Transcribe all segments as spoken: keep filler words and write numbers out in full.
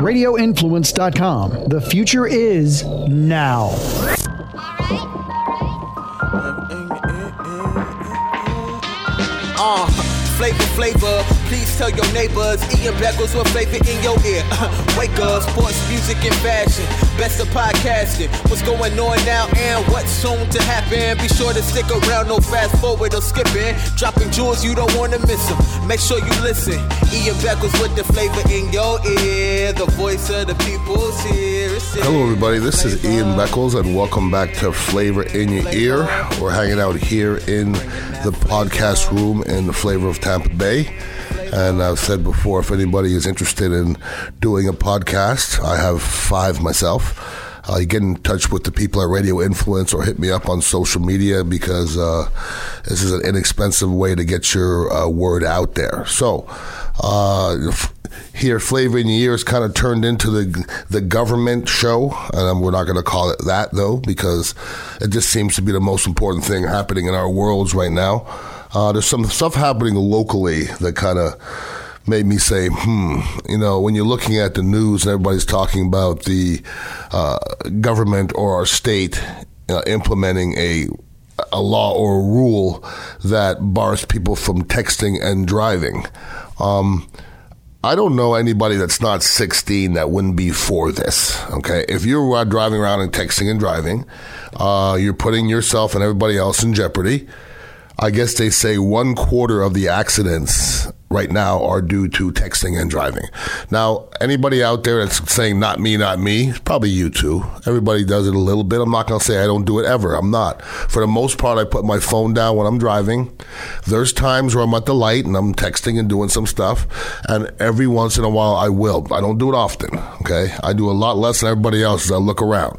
radio influence dot com. The future is now. Uh, flavor, flavor, please tell your neighbors. Ian Beckles with flavor in your ear. Wake up, sports, music, and fashion. Best of podcasting. What's going on now and what's soon to happen? Be sure to stick around, no fast forward or skipping. Dropping jewels, you don't want to miss them. Make sure you listen. Ian Beckles with the flavor in your ear. The voice of the people's here. Hello, everybody. This is Ian Beckles, and welcome back to Flavor in Your Ear. We're hanging out here in the podcast room in the Flavor of Tampa Bay. And I've said before, if anybody is interested in doing a podcast, I have five myself. Uh, you get in touch with the people at Radio Influence or hit me up on social media because uh, this is an inexpensive way to get your uh, word out there. So uh, f- here, Flavor in Your Ear is kind of turned into the the government show, and um, we're not going to call it that, though, because it just seems to be the most important thing happening in our worlds right now. Uh, there's some stuff happening locally that kind of made me say, hmm, you know, when you're looking at the news and everybody's talking about the uh, government or our state uh, implementing a a law or a rule that bars people from texting and driving. Um, I don't know anybody that's not sixteen that wouldn't be for this, okay? If you're uh, driving around and texting and driving, uh, you're putting yourself and everybody else in jeopardy. I guess they say one quarter of the accidents right now are due to texting and driving. Now, anybody out there that's saying, not me, not me, probably you too. Everybody does it a little bit. I'm not going to say I don't do it ever. I'm not. For the most part, I put my phone down when I'm driving. There's times where I'm at the light and I'm texting and doing some stuff. And every once in a while, I will. I don't do it often, okay? I do a lot less than everybody else as I look around.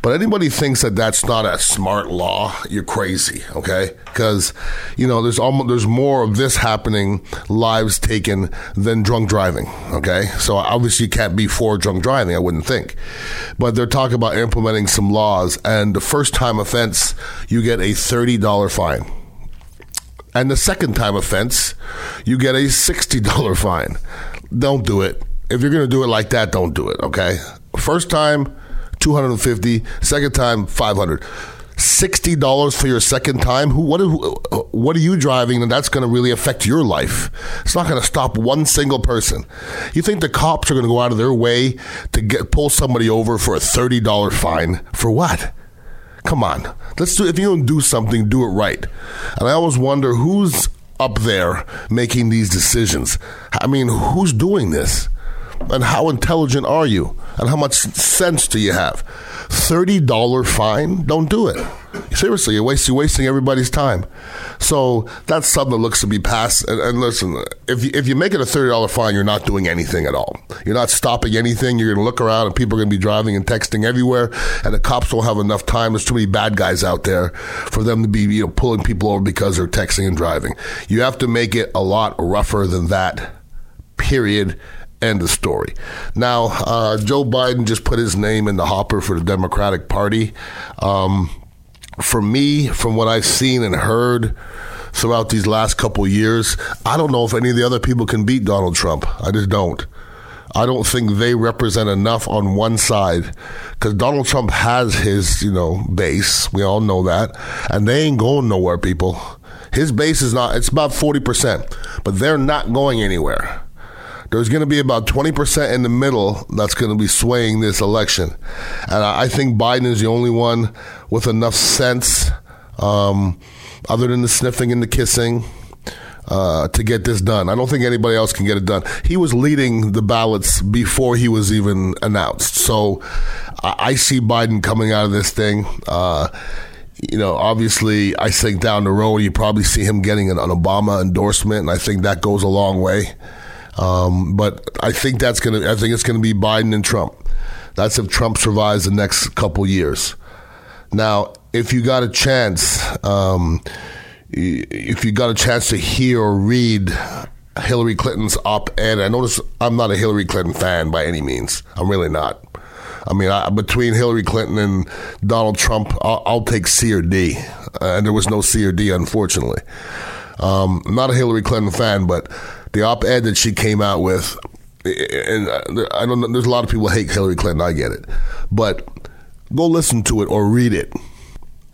But anybody thinks that that's not a smart law, you're crazy, okay? Because, you know, there's almost, there's more of this happening, lives taken, than drunk driving, okay? So obviously you can't be for drunk driving, I wouldn't think. But they're talking about implementing some laws, and the first time offense, you get a thirty dollars fine. And the second time offense, you get a sixty dollars fine. Don't do it. If you're going to do it like that, don't do it, okay? First time, two hundred fifty dollars. Second time, five hundred dollars. sixty dollars for your second time? Who? What, who, what are you driving and that's going to really affect your life? It's not going to stop one single person. You think the cops are going to go out of their way to get pull somebody over for a thirty dollars fine? For what? Come on. Let's do. If you don't do something, do it right. And I always wonder who's up there making these decisions. I mean, who's doing this? And how intelligent are you? And how much sense do you have? thirty dollars fine? Don't do it. Seriously, you're wasting, you're wasting everybody's time. So that's something that looks to be passed. And, and listen, if you, if you make it a thirty dollars fine, you're not doing anything at all. You're not stopping anything. You're going to look around and people are going to be driving and texting everywhere. And the cops don't have enough time. There's too many bad guys out there for them to be, you know, pulling people over because they're texting and driving. You have to make it a lot rougher than that, period. End of story. Now, uh, Joe Biden just put his name in the hopper for the Democratic Party. Um, for me, from what I've seen and heard throughout these last couple of years, I don't know if any of the other people can beat Donald Trump. I just don't. I don't think they represent enough on one side because Donald Trump has his, you know, base. We all know that. And they ain't going nowhere, people. His base is not, it's about forty percent, but they're not going anywhere. There's going to be about twenty percent in the middle that's going to be swaying this election. And I think Biden is the only one with enough sense, um, other than the sniffing and the kissing, uh, to get this done. I don't think anybody else can get it done. He was leading the ballots before he was even announced. So I see Biden coming out of this thing. Uh, You know, obviously, I think down the road, you probably see him getting an, an Obama endorsement, and I think that goes a long way. Um, but I think that's going to, I think it's going to be Biden and Trump. That's if Trump survives the next couple years. Now, if you got a chance, um, if you got a chance to hear or read Hillary Clinton's op-ed, I notice I'm not a Hillary Clinton fan by any means. I'm really not. I mean, I, between Hillary Clinton and Donald Trump, I'll, I'll take C or D. Uh, and there was no C or D, unfortunately. Um, I'm not a Hillary Clinton fan, but the op-ed that she came out with, and I don't. There's a lot of people who hate Hillary Clinton. I get it, but go listen to it or read it.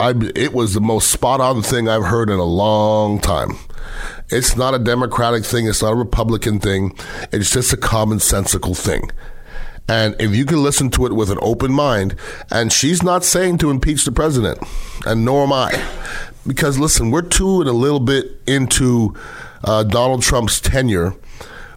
I, it was the most spot on thing I've heard in a long time. It's not a Democratic thing. It's not a Republican thing. It's just a commonsensical thing. And if you can listen to it with an open mind, and she's not saying to impeach the president, and nor am I. Because, listen, we're two and a little bit into uh, Donald Trump's tenure.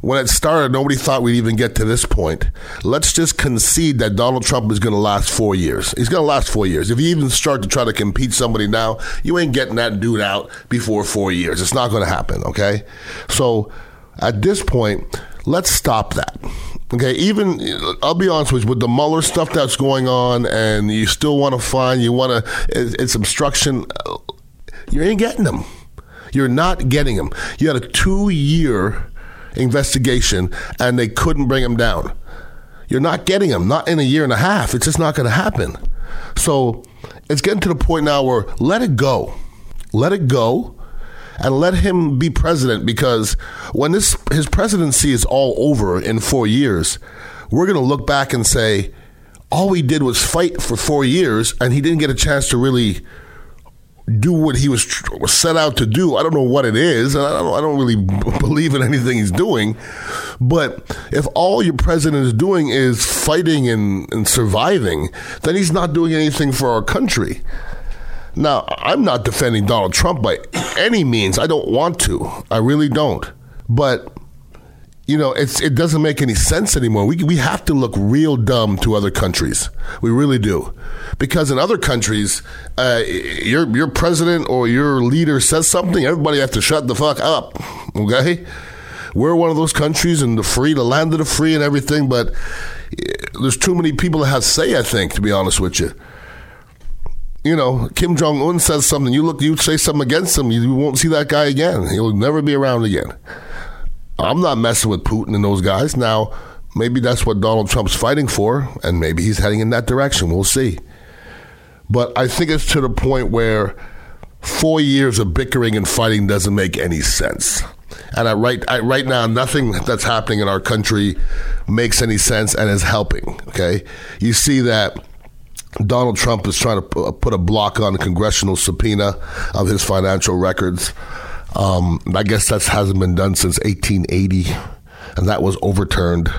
When it started, nobody thought we'd even get to this point. Let's just concede that Donald Trump is going to last four years. He's going to last four years. If you even start to try to compete somebody now, you ain't getting that dude out before four years. It's not going to happen, okay? So at this point, let's stop that. Okay, even, I'll be honest with you, with the Mueller stuff that's going on and you still want to find, you want to, it's obstruction, you ain't getting them. You're not getting them. You had a two-year investigation and they couldn't bring them down. You're not getting them, not in a year and a half. It's just not going to happen. So it's getting to the point now where let it go. Let it go. And let him be president, because when this his presidency is all over in four years, we're going to look back and say, all we did was fight for four years, and he didn't get a chance to really do what he was set out to do. I don't know what it is, and I don't, I don't really believe in anything he's doing. But if all your president is doing is fighting and, and surviving, then he's not doing anything for our country. Now, I'm not defending Donald Trump by any means. I don't want to. I really don't. But, you know, it's it doesn't make any sense anymore. We we have to look real dumb to other countries. We really do. Because in other countries, uh, your your president or your leader says something, everybody has to shut the fuck up, okay? We're one of those countries and the free, the land of the free and everything, but there's too many people that have say, I think, to be honest with you. You know, Kim Jong Un says something. You look, you say something against him. You won't see that guy again. He'll never be around again. I'm not messing with Putin and those guys. Now, maybe that's what Donald Trump's fighting for, and maybe he's heading in that direction. We'll see. But I think it's to the point where four years of bickering and fighting doesn't make any sense. And I, right, I, right now, nothing that's happening in our country makes any sense and is helping. Okay, you see that. Donald Trump is trying to put a block on the congressional subpoena of his financial records. Um, I guess that hasn't been done since eighteen eighty, and that was overturned.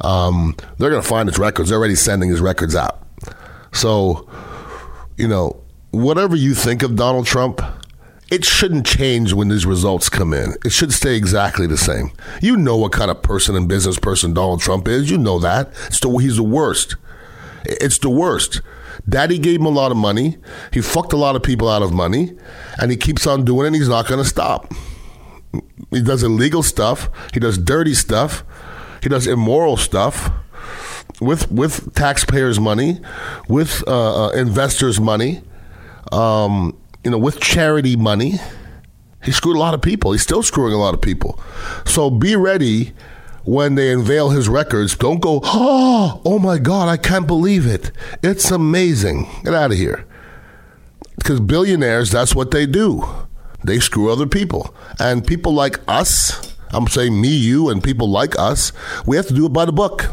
Um, they're going to find his records. They're already sending his records out. So, you know, whatever you think of Donald Trump, it shouldn't change when these results come in. It should stay exactly the same. You know what kind of person and business person Donald Trump is. You know that. So he's the worst. It's the worst. Daddy gave him a lot of money. He fucked a lot of people out of money. And he keeps on doing it, and he's not going to stop. He does illegal stuff. He does dirty stuff. He does immoral stuff with with taxpayers' money, with uh, uh, investors' money, um, you know, with charity money. He screwed a lot of people. He's still screwing a lot of people. So be ready. When they unveil his records, don't go, oh, oh my God, I can't believe it. It's amazing. Get out of here. Because billionaires, that's what they do. They screw other people. And people like us, I'm saying me, you, and people like us, we have to do it by the book.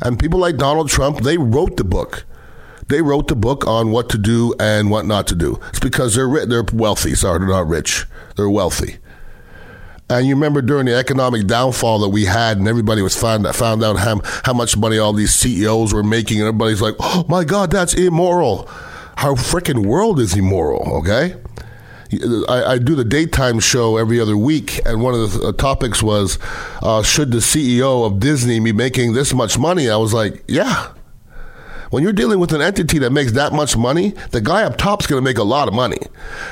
And people like Donald Trump, they wrote the book. They wrote the book on what to do and what not to do. It's because they're ri- they're wealthy. Sorry, they're not rich. They're wealthy. And you remember during the economic downfall that we had, and everybody was found found out how, how much money all these C E Os were making, and everybody's like, oh my God, that's immoral. Our freaking world is immoral, okay? I, I do the daytime show every other week, and one of the topics was, uh, should the C E O of Disney be making this much money? I was like, yeah. When you're dealing with an entity that makes that much money, the guy up top's going to make a lot of money.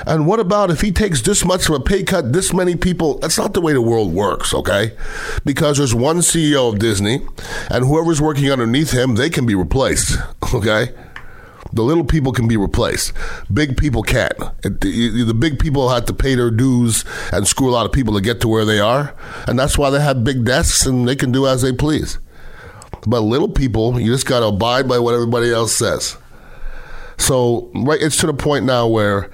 And what about if he takes this much of a pay cut, this many people? That's not the way the world works, okay? Because there's one C E O of Disney, and whoever's working underneath him, they can be replaced, okay? The little people can be replaced. Big people can't. The big people have to pay their dues and screw a lot of people to get to where they are. And that's why they have big desks, and they can do as they please. But little people, you just got to abide by what everybody else says. So right, it's to the point now where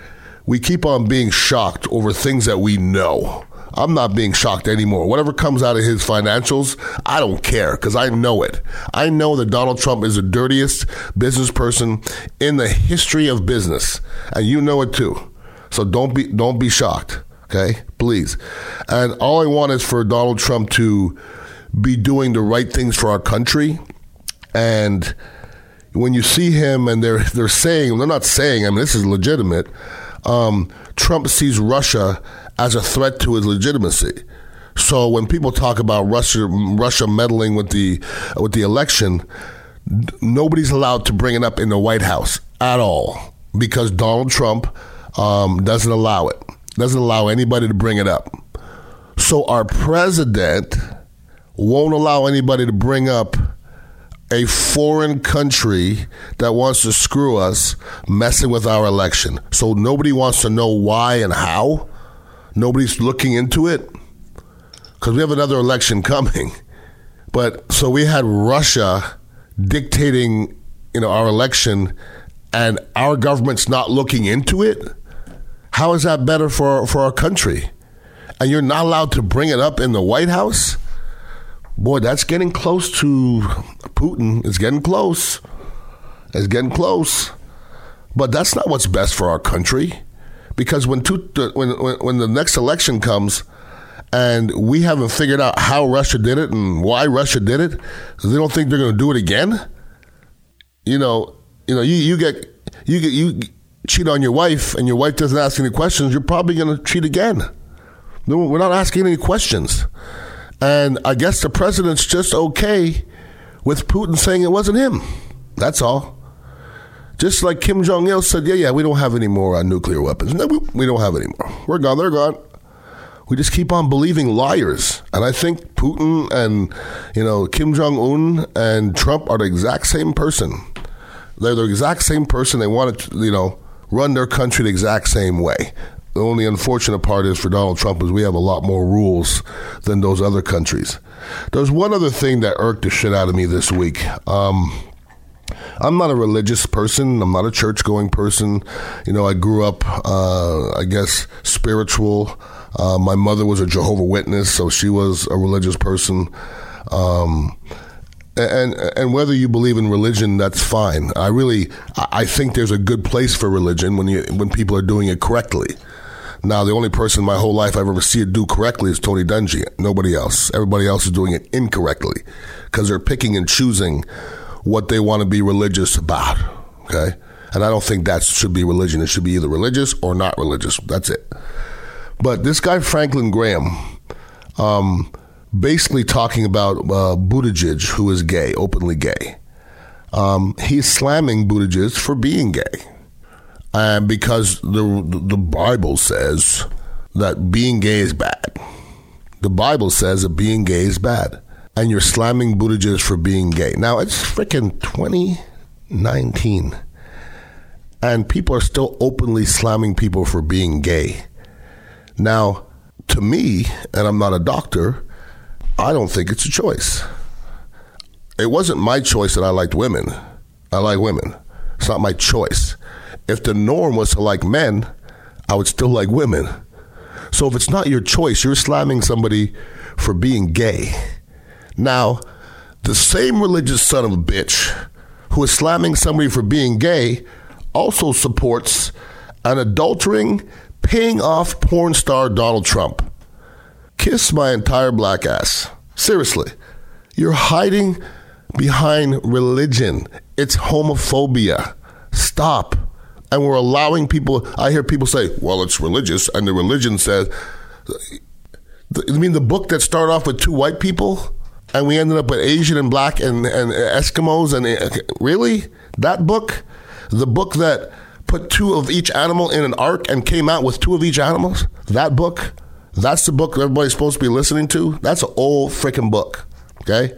we keep on being shocked over things that we know. I'm not being shocked anymore. Whatever comes out of his financials, I don't care, because I know it. I know that Donald Trump is the dirtiest business person in the history of business, and you know it too. So don't be don't be shocked, okay? Please. And all I want is for Donald Trump to be doing the right things for our country. And when you see him and they're they're saying, they're not saying, I mean, this is legitimate, um, Trump sees Russia as a threat to his legitimacy. So when people talk about Russia Russia meddling with the with the election, nobody's allowed to bring it up in the White House at all, because Donald Trump um, doesn't allow it, doesn't allow anybody to bring it up. So our president won't allow anybody to bring up a foreign country that wants to screw us, messing with our election. So nobody wants to know why and how. Nobody's looking into it, because we have another election coming. But so we had Russia dictating, you know, our election, and our government's not looking into it. How is that better for for our country? And you're not allowed to bring it up in the White House? Boy, that's getting close to Putin. It's getting close. It's getting close. But that's not what's best for our country, because when two, when when the next election comes and we haven't figured out how Russia did it and why Russia did it, they don't think they're going to do it again. You know, you know, you, you get you get you cheat on your wife and your wife doesn't ask any questions, you're probably going to cheat again. We're not asking any questions. And I guess the president's just okay with Putin saying it wasn't him. That's all. Just like Kim Jong Un said, yeah, yeah, we don't have any more uh, nuclear weapons. No, we, we don't have any more. We're gone. They're gone. We just keep on believing liars. And I think Putin and, you know, Kim Jong Un and Trump are the exact same person. They're the exact same person. They want to, you know, run their country the exact same way. The only unfortunate part is for Donald Trump is we have a lot more rules than those other countries. There's one other thing that irked the shit out of me this week. Um, I'm not a religious person. I'm not a church-going person. You know, I grew up, uh, I guess, spiritual. Uh, my mother was a Jehovah's Witness, so she was a religious person. Um, and and whether you believe in religion, that's fine. I really, I think there's a good place for religion when you when people are doing it correctly. Now, the only person my whole life I've ever seen it do correctly is Tony Dungy. Nobody else. Everybody else is doing it incorrectly because they're picking and choosing what they want to be religious about. Okay? And I don't think that should be religion. It should be either religious or not religious. That's it. But this guy, Franklin Graham, um, basically talking about uh, Buttigieg, who is gay, openly gay. Um, he's slamming Buttigieg for being gay. Uh, because the the Bible says that being gay is bad. The Bible says that being gay is bad. And you're slamming Buttigieg for being gay. Now, it's freaking twenty nineteen. And people are still openly slamming people for being gay. Now, to me, and I'm not a doctor, I don't think it's a choice. It wasn't my choice that I liked women. I like women. It's not my choice. If the norm was to like men, I would still like women. So if it's not your choice, you're slamming somebody for being gay. Now, the same religious son of a bitch who is slamming somebody for being gay also supports an adultering, paying off porn star Donald Trump. Kiss my entire black ass. Seriously. You're hiding behind religion. It's homophobia. Stop. And we're allowing people, I hear people say, well, it's religious, and the religion says, I mean, the book that started off with two white people, and we ended up with Asian and black and, and Eskimos, and really? That book? The book that put two of each animal in an ark and came out with two of each animals? That book? That's the book everybody's supposed to be listening to? That's an old freaking book, okay?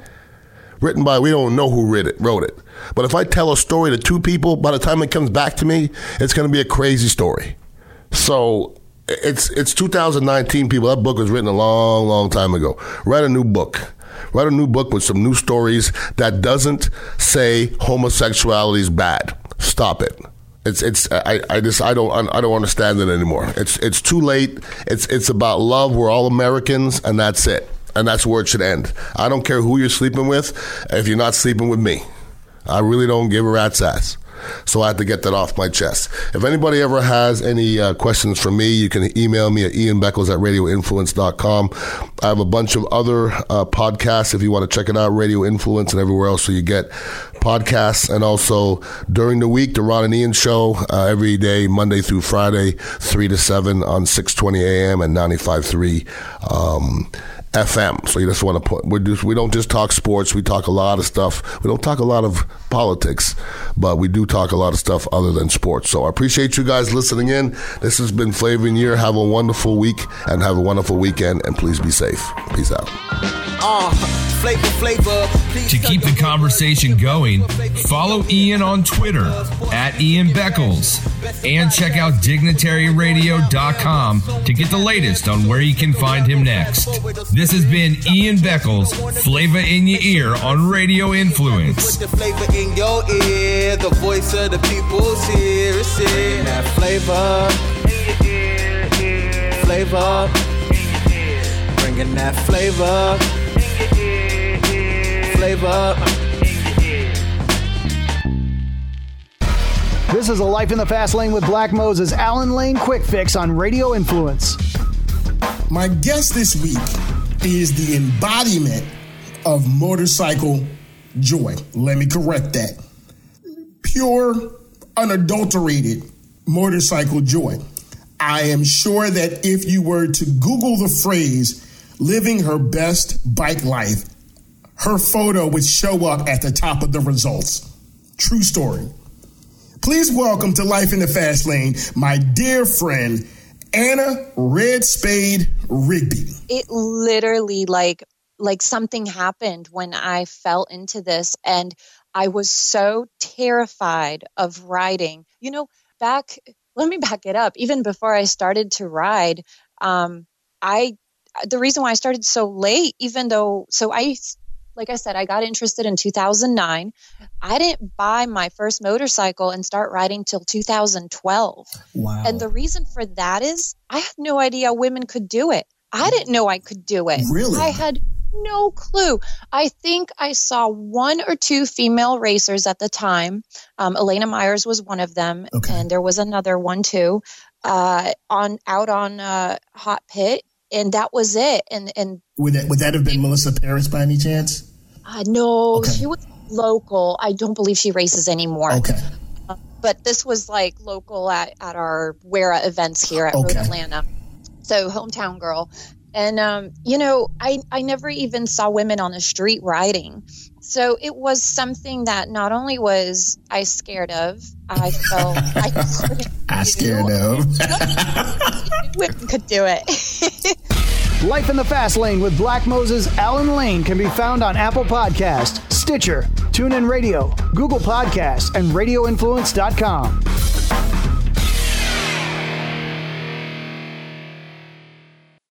Written by, we don't know who read it, wrote it. But if I tell a story to two people, by the time it comes back to me, it's going to be a crazy story. So it's it's two thousand nineteen, people. That book was written a long, long time ago. Write a new book. Write a new book with some new stories that doesn't say homosexuality is bad. Stop it. It's it's I, I just I don't I don't understand it anymore. It's it's too late. It's it's about love. We're all Americans, and that's it. And that's where it should end. I don't care who you're sleeping with, if you're not sleeping with me. I really don't give a rat's ass. So I had to get that off my chest. If anybody ever has any uh, questions for me, you can email me at ian beckles at radio influence dot com. I have a bunch of other uh, podcasts if you want to check it out, Radio Influence and everywhere else, so you get podcasts. And also during the week, the Ron and Ian Show, uh, every day, Monday through Friday, three to seven on six twenty a.m. and ninety-five point three um, F M. So you just want to put, we're just, we don't just talk sports. We talk a lot of stuff. We don't talk a lot of politics, but we do talk a lot of stuff other than sports. So I appreciate you guys listening in. This has been Flavor in the Year. Have a wonderful week and have a wonderful weekend, and please be safe. Peace out. Uh, flavor, flavor, to keep the conversation going, follow Ian on Twitter at Ian Beckles and check out dignitary radio dot com to get the latest on where you can find him next. This has been Ian Beckles, Flavor in Your Ear on Radio Influence. Put the flavor in your ear, the voice of the people's here. It's in that flavor, flavor, bringing that flavor, flavor. This is A Life in the Fast Lane with Black Moses, Alan Lane Quick Fix on Radio Influence. My guest this week is the embodiment of motorcycle joy. Let me correct that. Pure, unadulterated motorcycle joy. I am sure that if you were to Google the phrase, living her best bike life, her photo would show up at the top of the results. True story. Please welcome to Life in the Fast Lane, my dear friend, Anna Red Spade Rigby. It literally like like something happened when I fell into this, and I was so terrified of riding. You know, back let me back it up. Even before I started to ride, um, I the reason why I started so late, even though so I like I said, I got interested in two thousand nine. I didn't buy my first motorcycle and start riding till two thousand twelve. Wow. And the reason for that is I had no idea women could do it. I didn't know I could do it. Really? I had no clue. I think I saw one or two female racers at the time. Um, Elena Myers was one of them. Okay. And there was another one too, uh, on out on uh, Hot Pit. And that was it. And and would that, would that have been it, Melissa Paris by any chance? Uh, no, okay. She was local. I don't believe she races anymore. Okay. Uh, but this was like local at, at our Wera events here at okay. Road Atlanta. So hometown girl. And, um, you know, I, I never even saw women on the street riding. So it was something that not only was I scared of, I felt I couldn't I scared of. Women could do it. Life in the Fast Lane with Black Moses, Alan Lane can be found on Apple Podcasts, Stitcher, TuneIn Radio, Google Podcasts, and radio influence dot com.